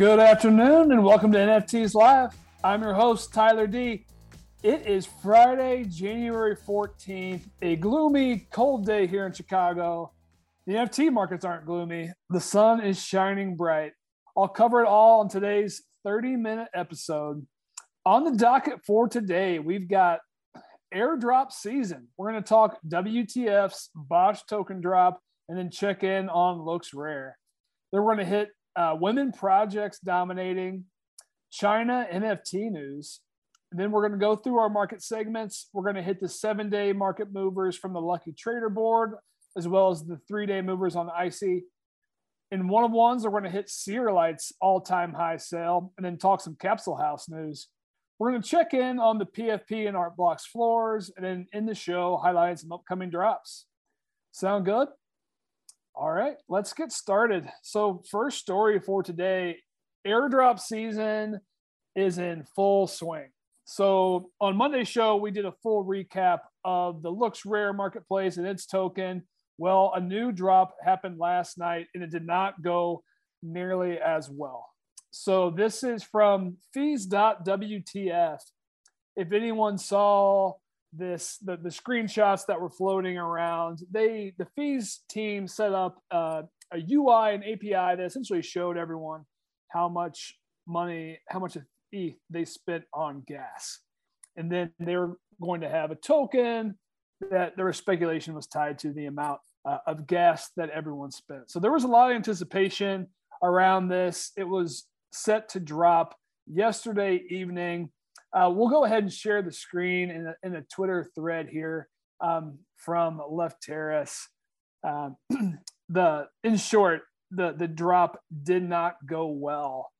Good afternoon and welcome to NFTs Live. I'm your host, Tyler D. It is Friday, January 14th, a gloomy, cold day here in Chicago. The NFT markets aren't gloomy. The sun is shining bright. I'll cover it all on today's 30-minute episode. On the docket for today, we've got airdrop season. We're going to talk WTFs, Bosch token drop, and then check in on Looks Rare. Then we're going to hit women projects dominating, China NFT news. And then we're going to go through our market segments. We're going to hit the 7-day market movers from the Lucky Trader board, as well as the 3-day movers on IC. In one-of-ones, we're going to hit Seerlite's all-time high sale and then talk some Capsule House news. We're going to check in on the PFP and Art Blocks floors, and then in the show, highlight some upcoming drops. Sound good? All right, let's get started. So first story for today, airdrop season is in full swing. So on Monday's show, we did a full recap of the Looks Rare marketplace and its token. Well, a new drop happened last night and it did not go nearly as well. So this is from fees.wtf. If anyone saw this, the screenshots that were floating around, the fees team set up a UI and API that essentially showed everyone how much ETH they spent on gas. And then they were going to have a token that there was speculation was tied to the amount of gas that everyone spent. So there was a lot of anticipation around this. It was set to drop yesterday evening. We'll go ahead and share the screen in a Twitter thread here from Left Terrace. In short, the drop did not go well.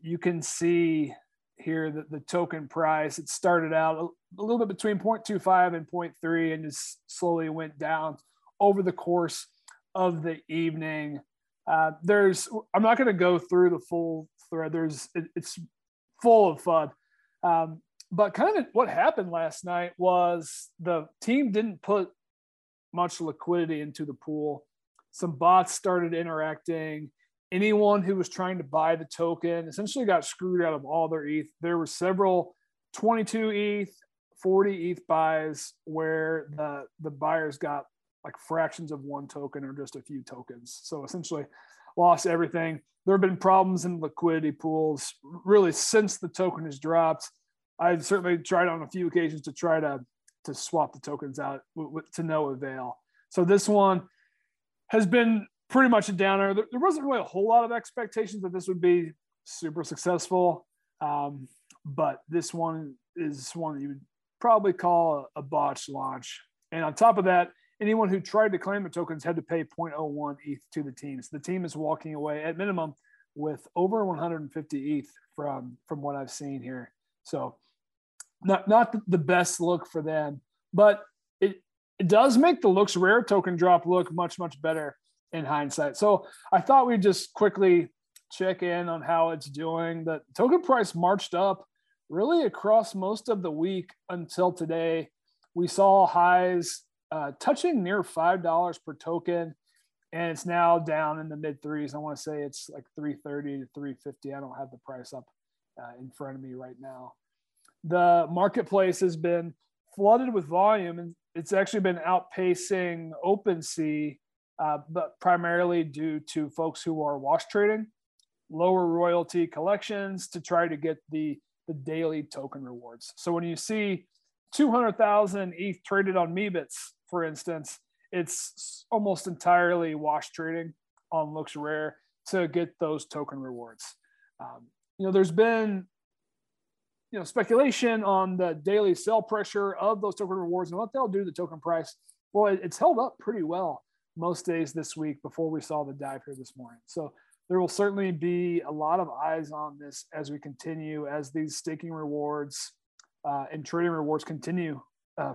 You can see here that the token price, it started out a little bit between 0.25 and 0.3 and just slowly went down over the course of the evening. I'm not going to go through the full thread. It's full of fun. But kind of what happened last night was the team didn't put much liquidity into the pool. Some bots started interacting. Anyone who was trying to buy the token essentially got screwed out of all their ETH. There were several 22 ETH, 40 ETH buys where the buyers got like fractions of one token or just a few tokens. So essentially lost everything. There have been problems in liquidity pools really since the token has dropped. I've certainly tried on a few occasions to try to swap the tokens out to no avail. So this one has been pretty much a downer. There wasn't really a whole lot of expectations that this would be super successful. But this one is one that you would probably call a botched launch. And on top of that, anyone who tried to claim the tokens had to pay 0.01 ETH to the team. So the team is walking away at minimum with over 150 ETH from what I've seen here. So not the best look for them, but it does make the Looks Rare token drop look much, much better in hindsight. So I thought we'd just quickly check in on how it's doing. The token price marched up really across most of the week until today. We saw highs touching near $5 per token, and it's now down in the mid threes. I want to say it's like 330 to 350. I don't have the price up in front of me right now. The marketplace has been flooded with volume, and it's actually been outpacing OpenSea, but primarily due to folks who are wash trading, lower royalty collections to try to get the daily token rewards. So when you see 200,000 ETH traded on Meebits, for instance, it's almost entirely wash trading on Looks Rare to get those token rewards. There's been, speculation on the daily sell pressure of those token rewards and what they'll do to the token price. Well, it's held up pretty well most days this week before we saw the dive here this morning. So there will certainly be a lot of eyes on this as we continue, as these staking rewards and trading rewards continue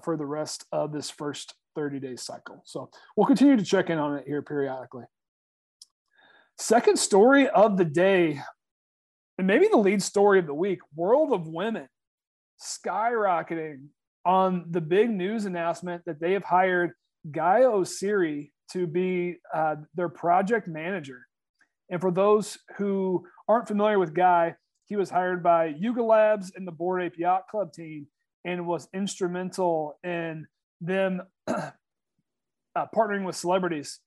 for the rest of this first 30-day cycle. So we'll continue to check in on it here periodically. Second story of the day, and maybe the lead story of the week, World of Women skyrocketing on the big news announcement that they have hired Guy Osiri to be their project manager. And for those who aren't familiar with Guy, he was hired by Yuga Labs and the Bored Ape Yacht Club team and was instrumental in them partnering with celebrities,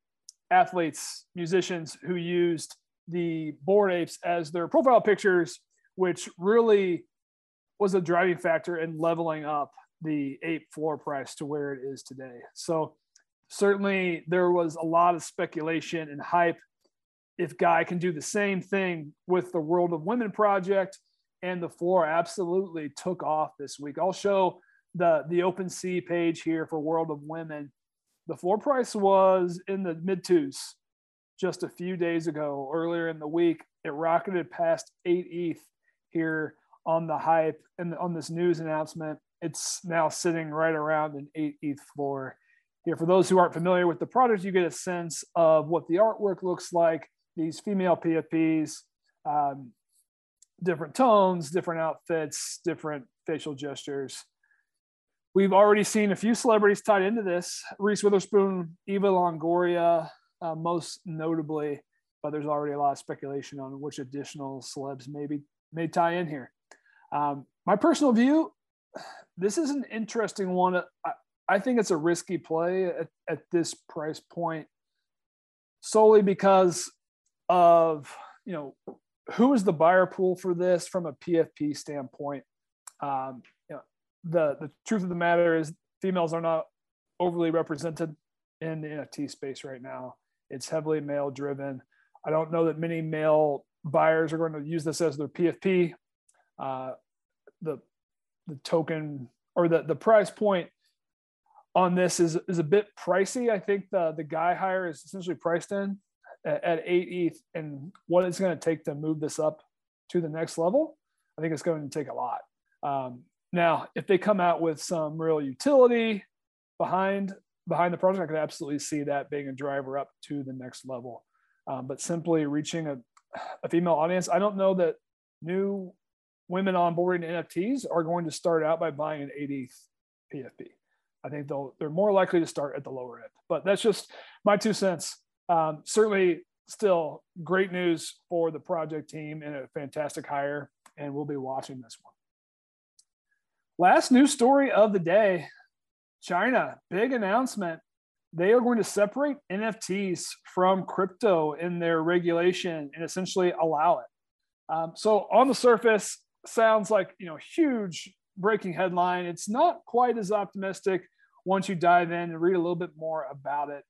athletes, musicians who used the Bored Apes as their profile pictures, which really was a driving factor in leveling up the ape floor price to where it is today. So certainly there was a lot of speculation and hype if Guy can do the same thing with the World of Women project, and the floor absolutely took off this week. I'll show the OpenSea page here for World of Women. The floor price was in the mid-2s just a few days ago. Earlier in the week, it rocketed past 8 ETH here on the hype and on this news announcement. It's now sitting right around an 8 ETH floor here. For those who aren't familiar with the product, you get a sense of what the artwork looks like. These female PFPs, different tones, different outfits, different facial gestures. We've already seen a few celebrities tied into this. Reese Witherspoon, Eva Longoria, most notably, but there's already a lot of speculation on which additional celebs may tie in here. My personal view, this is an interesting one. I think it's a risky play at this price point solely because of, you know, who is the buyer pool for this from a PFP standpoint. You know, the truth of the matter is females are not overly represented in the NFT space right now. It's heavily male driven. I don't know that many male buyers are going to use this as their PFP. The token or the price point on this is a bit pricey. I think the Guy hire is essentially priced in at 8 ETH, and what it's going to take to move this up to the next level, I think it's going to take a lot. Now, if they come out with some real utility behind the project, I could absolutely see that being a driver up to the next level. But simply reaching a female audience, I don't know that new women onboarding NFTs are going to start out by buying an 8 ETH PFP. I think they're more likely to start at the lower end, but that's just my 2 cents. Certainly still great news for the project team and a fantastic hire, and we'll be watching this one. Last news story of the day, China, big announcement. They are going to separate NFTs from crypto in their regulation and essentially allow it. So on the surface, sounds like, you know, huge breaking headline. It's not quite as optimistic once you dive in and read a little bit more about it.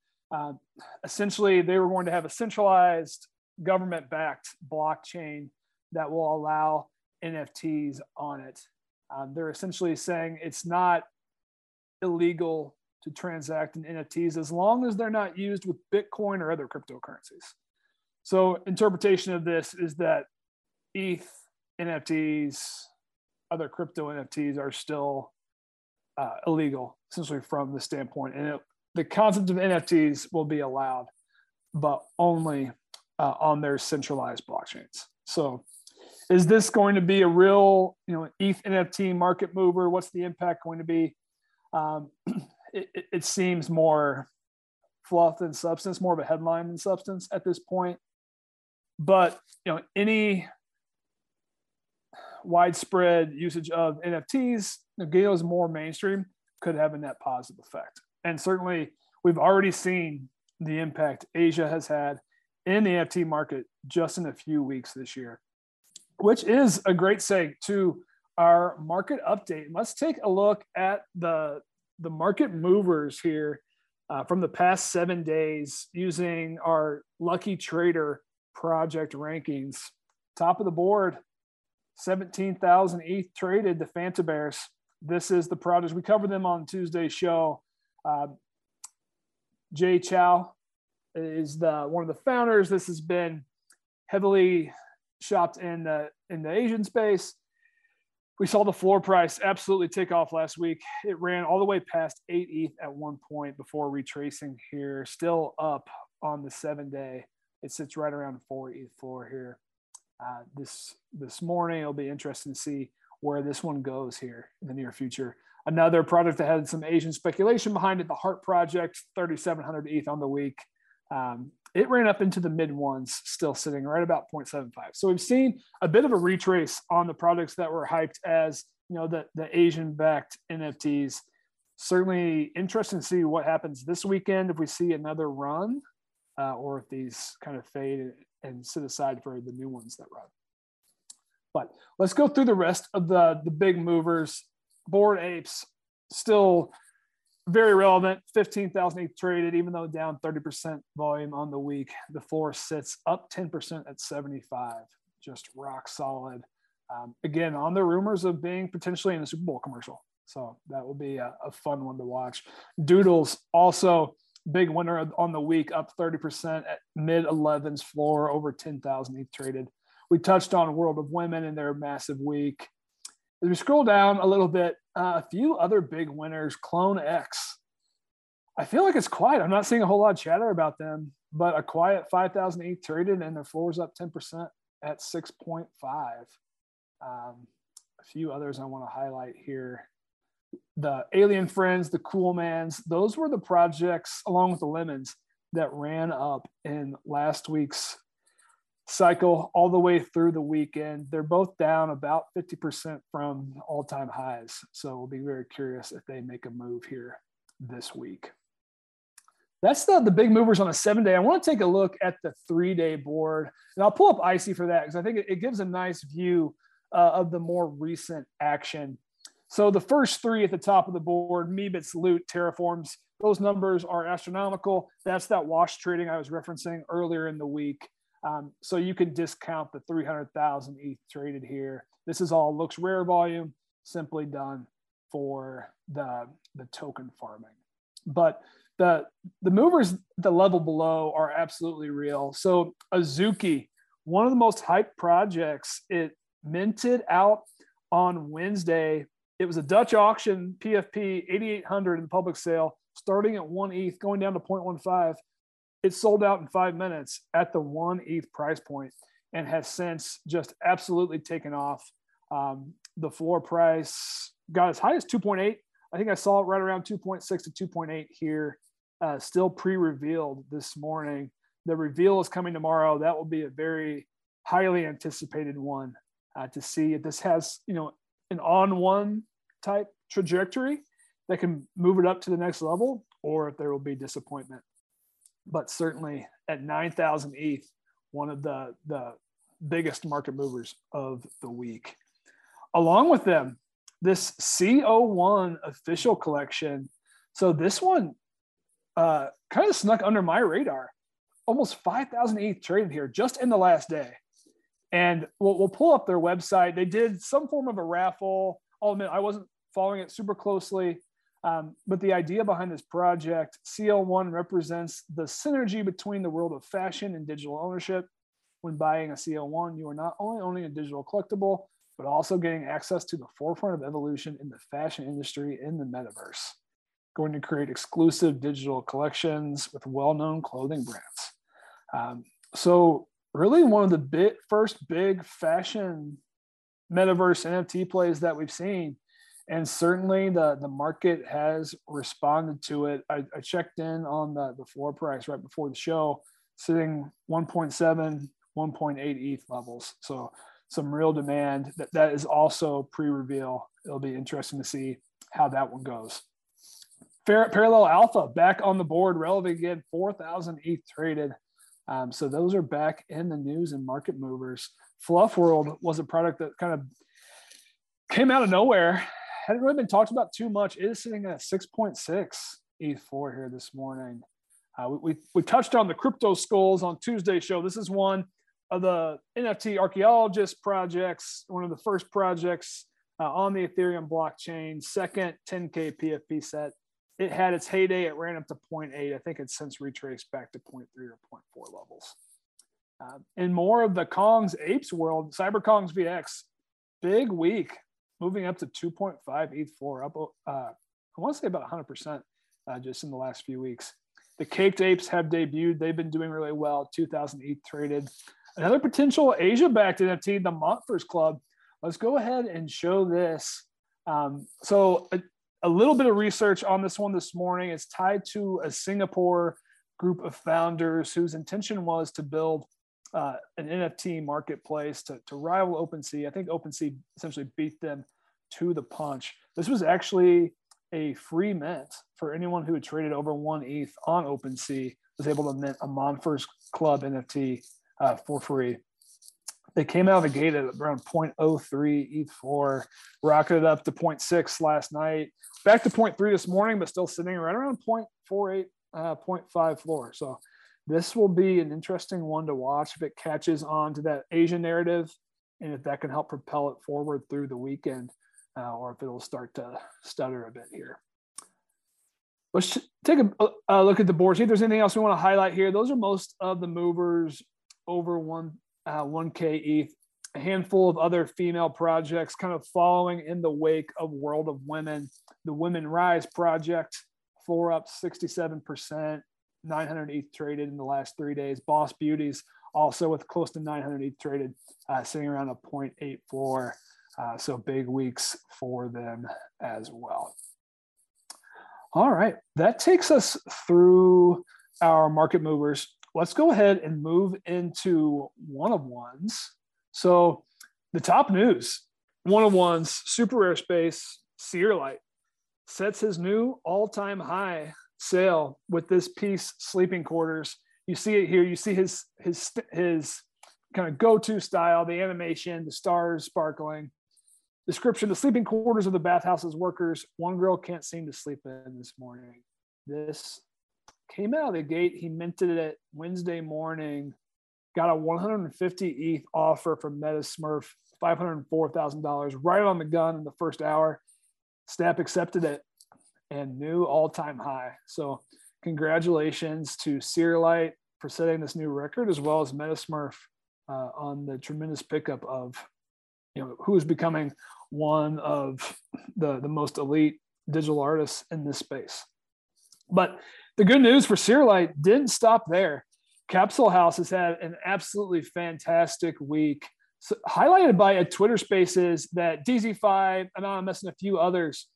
Essentially, they were going to have a centralized government-backed blockchain that will allow NFTs on it. They're essentially saying it's not illegal to transact in NFTs as long as they're not used with Bitcoin or other cryptocurrencies. So interpretation of this is that ETH, NFTs, other crypto NFTs are still illegal, essentially, from the standpoint. And the concept of NFTs will be allowed, but only on their centralized blockchains. So is this going to be a real, you know, ETH NFT market mover? What's the impact going to be? It seems more fluff than substance, more of a headline than substance at this point. But, you know, any widespread usage of NFTs, is more mainstream, could have a net positive effect. And certainly we've already seen the impact Asia has had in the NFT market just in a few weeks this year, which is a great segue to our market update. Let's take a look at the market movers here from the past 7 days using our Lucky Trader project rankings. Top of the board, 17,000 ETH traded to Fanta Bears. This is the project. We covered them on Tuesday's show. Jay Chow is one of the founders. This has been heavily shopped in the Asian space. We saw the floor price absolutely take off last week. It ran all the way past 8 ETH at one point before retracing here, still up on the 7 day. It sits right around 4 ETH floor here. This morning, it'll be interesting to see where this one goes here in the near future. Another project that had some Asian speculation behind it, the Heart Project, 3,700 ETH on the week. It ran up into the mid ones, still sitting right about 0.75. So we've seen a bit of a retrace on the products that were hyped as, you know, the Asian-backed NFTs. Certainly interesting to see what happens this weekend if we see another run, or if these kind of fade and sit aside for the new ones that run. But let's go through the rest of the big movers. Bored Apes, still very relevant, 15,000 traded, even though down 30% volume on the week. The floor sits up 10% at 75, just rock solid. Again, on the rumors of being potentially in a Super Bowl commercial. So that will be a fun one to watch. Doodles, also big winner on the week, up 30% at mid-11s floor, over 10,000 traded. We touched on World of Women and their massive week. As we scroll down a little bit, a few other big winners. Clone X, I feel like it's quiet. I'm not seeing a whole lot of chatter about them, but a quiet 5,008 traded, and their floor's up 10% at 6.5. A few others I want to highlight here. The Alien Friends, the Cool Mans, those were the projects, along with the Lemons, that ran up in last week's cycle all the way through the weekend. They're both down about 50% from all-time highs. So we'll be very curious if they make a move here this week. That's the big movers on a 7-day. I want to take a look at the 3-day board, and I'll pull up IC for that because I think it gives a nice view of the more recent action. So the first three at the top of the board, Meebits, Loot, Terraforms, those numbers are astronomical. That's that wash trading I was referencing earlier in the week. So you can discount the 300,000 ETH traded here. This is all Looks Rare volume, simply done for the token farming. But the movers, the level below, are absolutely real. So Azuki, one of the most hyped projects, it minted out on Wednesday. It was a Dutch auction PFP 8,800 in public sale, starting at 1 ETH, going down to 0.15. It sold out in 5 minutes at the 1 ETH price point and has since just absolutely taken off. The floor price got as high as 2.8. I think I saw it right around 2.6 to 2.8 here, still pre-revealed this morning. The reveal is coming tomorrow. That will be a very highly anticipated one to see if this has, you know, an on-one type trajectory that can move it up to the next level, or if there will be disappointment. But certainly at 9,000 ETH, one of the biggest market movers of the week. Along with them, this CO1 official collection. So this one kind of snuck under my radar. Almost 5,000 ETH traded here just in the last day. And we'll pull up their website. They did some form of a raffle. I'll admit I wasn't following it super closely. But the idea behind this project, CL1 represents the synergy between the world of fashion and digital ownership. When buying a CL1, you are not only owning a digital collectible, but also getting access to the forefront of evolution in the fashion industry in the metaverse. Going to create exclusive digital collections with well-known clothing brands. So really one of the first big fashion metaverse NFT plays that we've seen. And certainly the market has responded to it. I checked in on the floor price right before the show, sitting 1.7, 1.8 ETH levels. So some real demand. That is also pre-reveal. It'll be interesting to see how that one goes. Parallel Alpha back on the board, relevant again, 4,000 ETH traded. So those are back in the news and market movers. Fluff World was a product that kind of came out of nowhere. Hadn't really been talked about too much. It is sitting at 6.6 ETH floor here this morning. We touched on the Crypto Skulls on Tuesday's show. This is one of the NFT archaeologist projects, one of the first projects on the Ethereum blockchain, second 10K PFP set. It had its heyday. It ran up to 0.8. I think it's since retraced back to 0.3 or 0.4 levels. And more of the Kongs Apes world, CyberKongs VX, big week. Moving up to 2.5 ETH floor, up I want to say about 100% just in the last few weeks. The Caked Apes have debuted. They've been doing really well, 2,000 ETH traded. Another potential Asia-backed NFT, the Monfers Club. Let's go ahead and show this. So a little bit of research on this one this morning. It's tied to a Singapore group of founders whose intention was to build an NFT marketplace to rival OpenSea. I think OpenSea essentially beat them to the punch. This was actually a free mint for anyone who had traded over one ETH on OpenSea, was able to mint a Monfers Club NFT for free. They came out of the gate at around 0.03 ETH4, rocketed up to 0.6 last night, back to 0.3 this morning, but still sitting right around 0.48, 0.5 floor. So this will be an interesting one to watch if it catches on to that Asia narrative and if that can help propel it forward through the weekend, or if it'll start to stutter a bit here. Let's take a look at the board, see if there's anything else we want to highlight here. Those are most of the movers over 1K ETH, a handful of other female projects kind of following in the wake of World of Women. The Women Rise project, floor up 67%, 900 ETH traded in the last 3 days. Boss Beauties also with close to 900 ETH traded, sitting around a 0.8 floor. So big weeks for them as well. All right, that takes us through our market movers. Let's go ahead and move into one-of-ones. So the top news, one-of-ones, super rare space, Seerlite sets his new all-time high sale with this piece, Sleeping Quarters. You see it here. You see his kind of go-to style, the animation, the stars sparkling. Description: the sleeping quarters of the bathhouse's workers. One girl can't seem to sleep in this morning. This came out of the gate. He minted it Wednesday morning. Got a 150 ETH offer from Meta Smurf, $504,000, right on the gun in the first hour. Snap accepted it and new all-time high. So congratulations to Seerlite for setting this new record, as well as Meta Smurf on the tremendous pickup of, you know, who is becoming one of the most elite digital artists in this space. But the good news for Seerlite didn't stop there. Capsule House has had an absolutely fantastic week, so, highlighted by a Twitter Spaces that DZ5, Anonymous, and a few others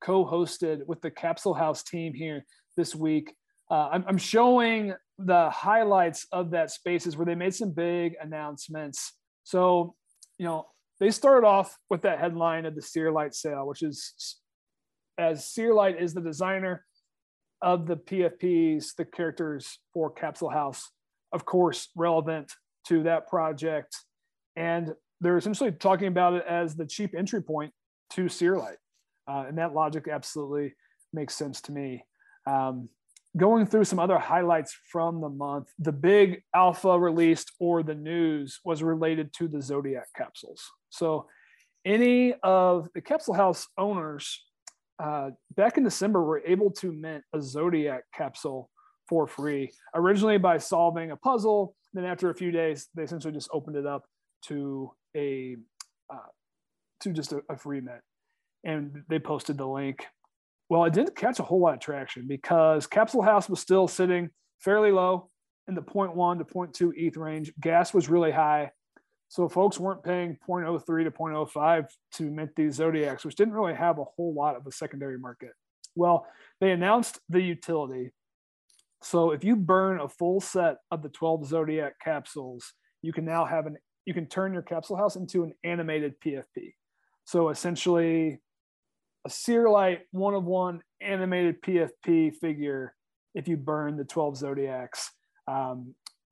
co-hosted with the Capsule House team here this week. I'm showing the highlights of that Spaces where they made some big announcements. So, you know, they started off with that headline of the Seerlite sale, which is, as Seerlite is the designer of the PFPs, the characters for Capsule House, of course, relevant to that project. And they're essentially talking about it as the cheap entry point to Seerlite. And that logic absolutely makes sense to me. Going through some other highlights from the month, the big alpha released, or the news, was related to the Zodiac capsules. So any of the Capsule House owners back in December were able to mint a Zodiac capsule for free, originally by solving a puzzle. Then after a few days, they essentially just opened it up to just a free mint, and they posted the link. Well, it didn't catch a whole lot of traction because Capsule House was still sitting fairly low in the 0.1 to 0.2 ETH range. Gas was really high. So folks weren't paying 0.03 to 0.05 to mint these Zodiacs, which didn't really have a whole lot of a secondary market. Well, they announced the utility. So if you burn a full set of the 12 Zodiac capsules, you can now have you can turn your Capsule House into an animated PFP. So essentially, a Seerlite one-of-one animated PFP figure if you burn the 12 Zodiacs.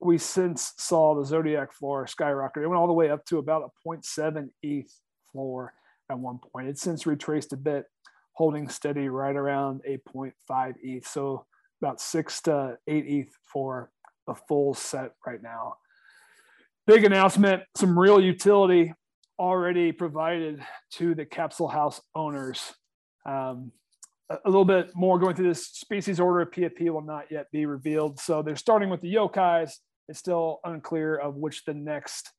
We since saw the Zodiac floor skyrocket. It went all the way up to about a 0.7 ETH floor at one point. It's since retraced a bit, holding steady right around a 0.5 ETH. So about 6 to 8 ETH for a full set right now. Big announcement, some real utility already provided to the Capsule House owners. A little bit more going through this. Species order of PFP will not yet be revealed. So they're starting with the yokais. It's still unclear of which the next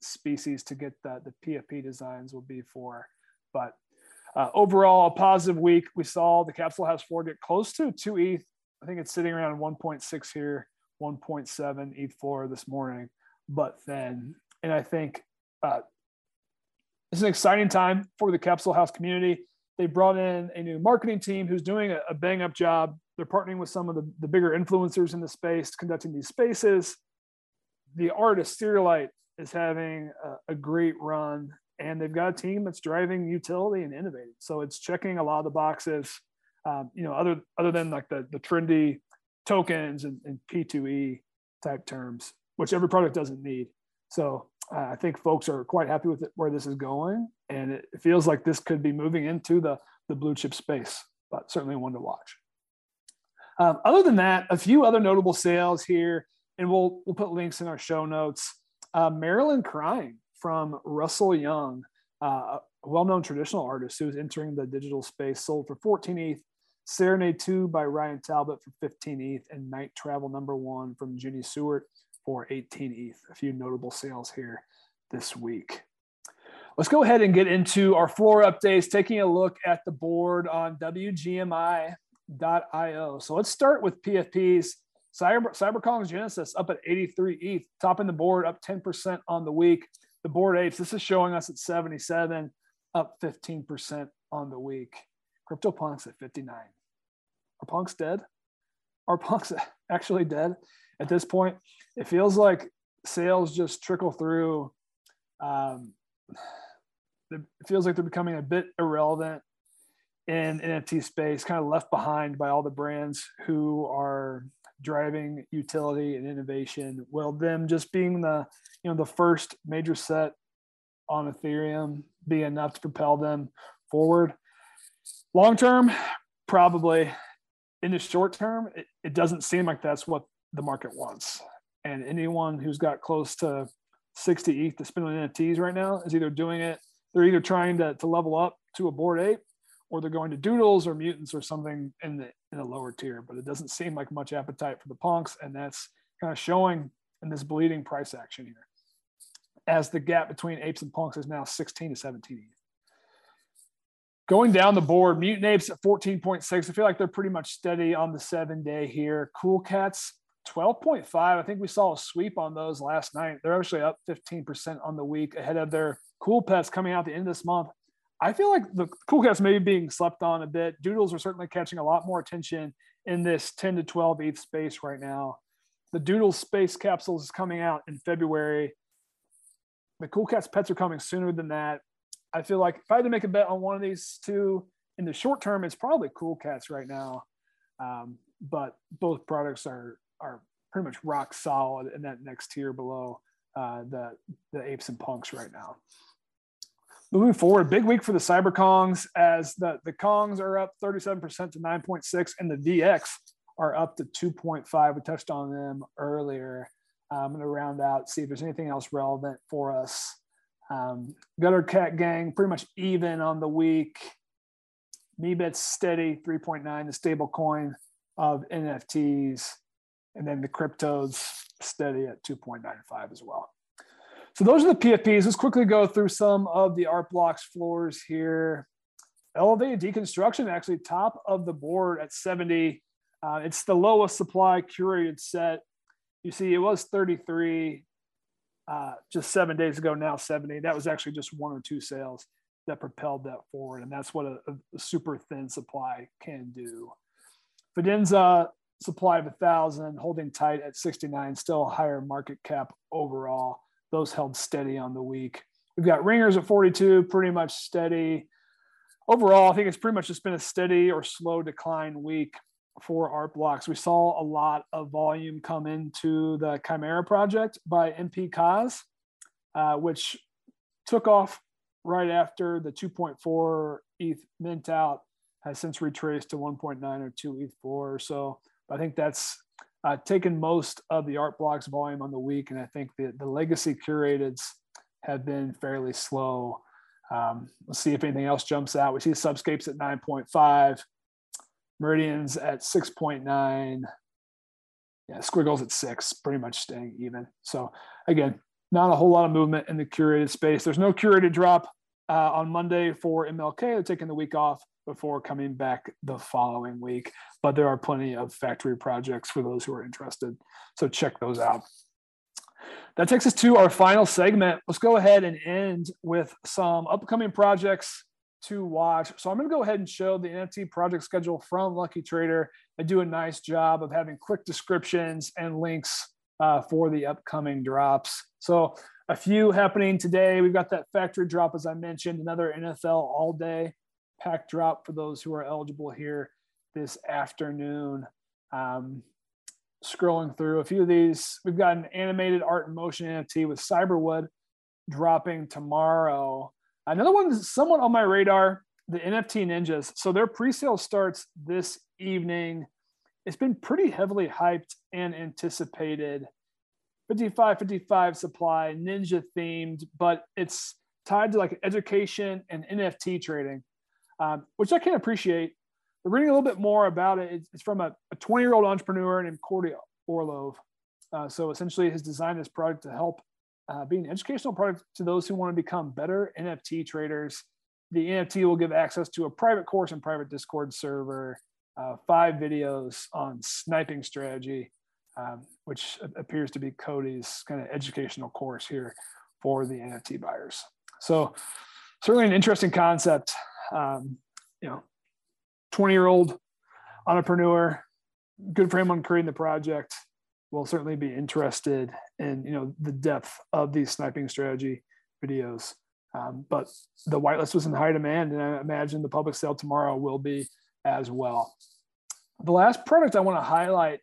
species to get the PFP designs will be for. But overall, a positive week. We saw the Capsule House floor get close to 2 ETH. I think it's sitting around 1.6 here, 1.7 ETH floor this morning, but thin. And I think it's an exciting time for the Capsule House community. They brought in a new marketing team who's doing a bang up job. They're partnering with some of the bigger influencers in the space, conducting these spaces. The artist Seerlite is having a great run, and they've got a team that's driving utility and innovating. So it's checking a lot of the boxes, you know, other than like the trendy tokens and P2E type terms, which every product doesn't need. So I think folks are quite happy with it, where this is going, and it feels like this could be moving into the blue chip space, but certainly one to watch. Other than that, a few other notable sales here, and we'll put links in our show notes. Marilyn Crying from Russell Young, a well-known traditional artist who's entering the digital space, sold for 14 ETH. Serenade 2 by Ryan Talbot for 15 ETH, and Night Travel #1 from Ginny Seward for 18 ETH. A few notable sales here this week. Let's go ahead and get into our floor updates, taking a look at the board on WGMI.io. So let's start with PFPs. CyberCon's Genesis up at 83 ETH, topping the board, up 10% on the week. The Bored Apes, this is showing us at 77, up 15% on the week. CryptoPunks at 59. Are punks dead? Are punks actually dead at this point? It feels like sales just trickle through. It feels like they're becoming a bit irrelevant in NFT space, kind of left behind by all the brands who are driving utility and innovation. Well, them just being the first major set on Ethereum be enough to propel them forward. Long term, probably. In the short term, it doesn't seem like that's what the market wants. And anyone who's got close to 60 ETH to spend on NFTs right now is either doing it, they're either trying to level up to a Bored Ape, or they're going to Doodles or Mutants or something in the lower tier. But it doesn't seem like much appetite for the punks, and that's kind of showing in this bleeding price action here, as the gap between apes and punks is now 16 to 17 ETH. Going down the board, Mutant Apes at 14.6. I feel like they're pretty much steady on the 7-day here. Cool Cats, 12.5. I think we saw a sweep on those last night. They're actually up 15% on the week, ahead of their Cool Pets coming out at the end of this month. I feel like the Cool Cats may be being slept on a bit. Doodles are certainly catching a lot more attention in this 10 to 12 ETH space right now. The Doodles Space Capsules is coming out in February. The Cool Cats Pets are coming sooner than that. I feel like if I had to make a bet on one of these two in the short term, it's probably Cool Cats right now. But both products are pretty much rock solid in that next tier below the apes and punks right now. Moving forward, big week for the CyberCongs, as the Kongs are up 37% to 9.6, and the VX are up to 2.5. We touched on them earlier. I'm going to round out, see if there's anything else relevant for us. Gutter Cat Gang pretty much even on the week. Meebits steady, 3.9, the stable coin of NFTs, and then the cryptos steady at 2.95 as well. So those are the PFPs. Let's quickly go through some of the Art Blocks floors here. Elevated Deconstruction actually top of the board at 70. It's the lowest supply curated set. You see it was 33. Just 7 days ago, now 70. That was actually just one or two sales that propelled that forward, and that's what a super thin supply can do. Fidenza supply of 1,000, holding tight at 69, still higher market cap overall. Those held steady on the week. We've got Ringers at 42, pretty much steady. Overall, I think it's pretty much just been a steady or slow decline week for Art Blocks. We saw a lot of volume come into the Chimera project by MP Kaz, which took off right after the 2.4 ETH mint out, has since retraced to 1.9 or 2 ETH 4 or so. But I think that's taken most of the Art Blocks volume on the week, and I think the legacy curateds have been fairly slow. Let's see if anything else jumps out. We see Subscapes at 9.5. Meridians at 6.9. Yeah, Squiggles at 6, pretty much staying even. So again, not a whole lot of movement in the curated space. There's no curated drop on Monday for MLK. They're taking the week off before coming back the following week. But there are plenty of factory projects for those who are interested. So check those out. That takes us to our final segment. Let's go ahead and end with some upcoming projects to watch. So I'm going to go ahead and show the NFT project schedule from Lucky Trader. They do a nice job of having quick descriptions and links for the upcoming drops. So a few happening today. We've got that factory drop, as I mentioned, another NFL all day pack drop for those who are eligible here this afternoon. Scrolling through a few of these, we've got an animated art in motion NFT with Cyberwood dropping tomorrow. Another one is somewhat on my radar, the NFT Ninjas. So their pre-sale starts this evening. It's been pretty heavily hyped and anticipated. 55-55 supply, ninja themed, but it's tied to like education and NFT trading, which I can appreciate. But reading a little bit more about it, it's from a 20-year-old entrepreneur named Cordy Orlov. So essentially he's designed this product to help be an educational product to those who want to become better NFT traders. The NFT will give access to a private course and private Discord server, 5 videos on sniping strategy, which appears to be Cody's kind of educational course here for the NFT buyers. So certainly an interesting concept, you know, 20-year-old entrepreneur, good for him on creating the project. We'll certainly be interested in, you know, the depth of these sniping strategy videos. But the whitelist was in high demand, and I imagine the public sale tomorrow will be as well. The last product I want to highlight,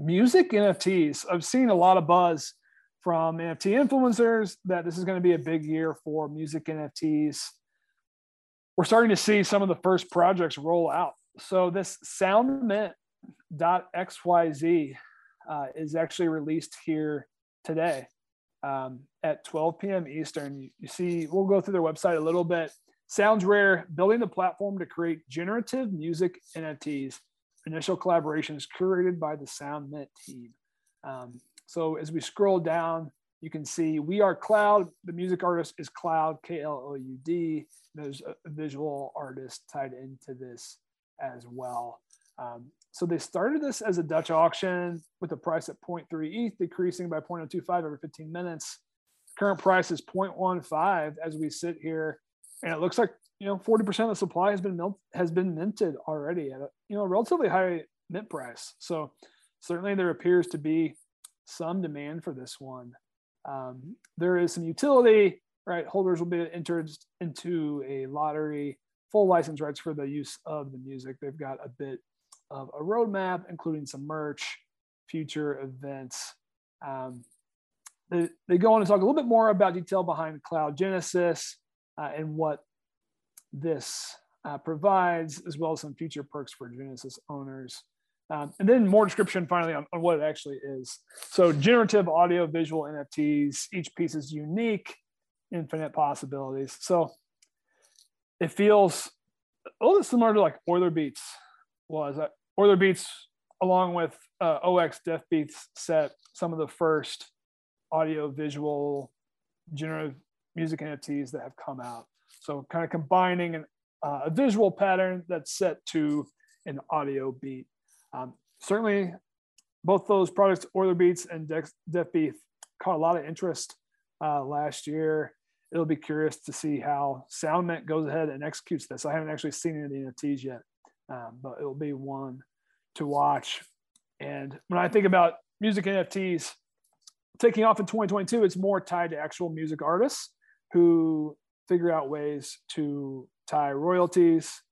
music NFTs. I've seen a lot of buzz from NFT influencers that this is going to be a big year for music NFTs. We're starting to see some of the first projects roll out. So this SoundMint.xyz is actually released here today at 12 p.m. Eastern. You see, we'll go through their website a little bit. Sounds Rare, building the platform to create generative music NFTs. Initial collaborations curated by the SoundMint team. So as we scroll down, you can see we are KLOUD. The music artist is KLOUD, K-L-O-U-D. There's a visual artist tied into this as well. So they started this as a Dutch auction with a price at 0.3 ETH, decreasing by 0.025 every 15 minutes. Current price is 0.15 as we sit here, and it looks like, you know, 40% of the supply has been minted already at a, you know, relatively high mint price. So certainly there appears to be some demand for this one. There is some utility, right? Holders will be entered into a lottery, full license rights for the use of the music. They've got a bit of a roadmap, including some merch, future events. They go on to talk a little bit more about detail behind KLOUD Genesis and what this provides, as well as some future perks for Genesis owners. And then more description finally on what it actually is. So generative audio visual NFTs, each piece is unique, infinite possibilities. So it feels a little bit similar to like Euler Beats. Was Euler Beats, along with OX Def Beats, set some of the first audio visual generative music NFTs that have come out. So kind of combining a visual pattern that's set to an audio beat. Certainly both those products, Euler Beats and Def Beats, caught a lot of interest last year. It'll be curious to see how SoundMint goes ahead and executes this. I haven't actually seen any of the NFTs yet. But it'll be one to watch. And when I think about music NFTs taking off in 2022, it's more tied to actual music artists who figure out ways to tie royalties,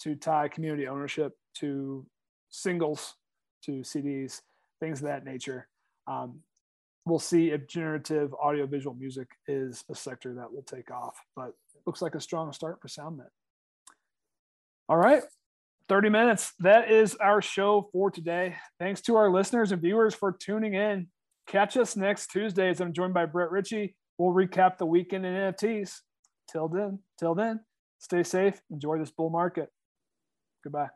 to tie community ownership, to singles, to CDs, things of that nature. We'll see if generative audiovisual music is a sector that will take off, but it looks like a strong start for SoundMint. All right. 30 minutes. That is our show for today. Thanks to our listeners and viewers for tuning in. Catch us next Tuesday as I'm joined by Brett Ritchie. We'll recap the weekend in NFTs. Till then, stay safe. Enjoy this bull market. Goodbye.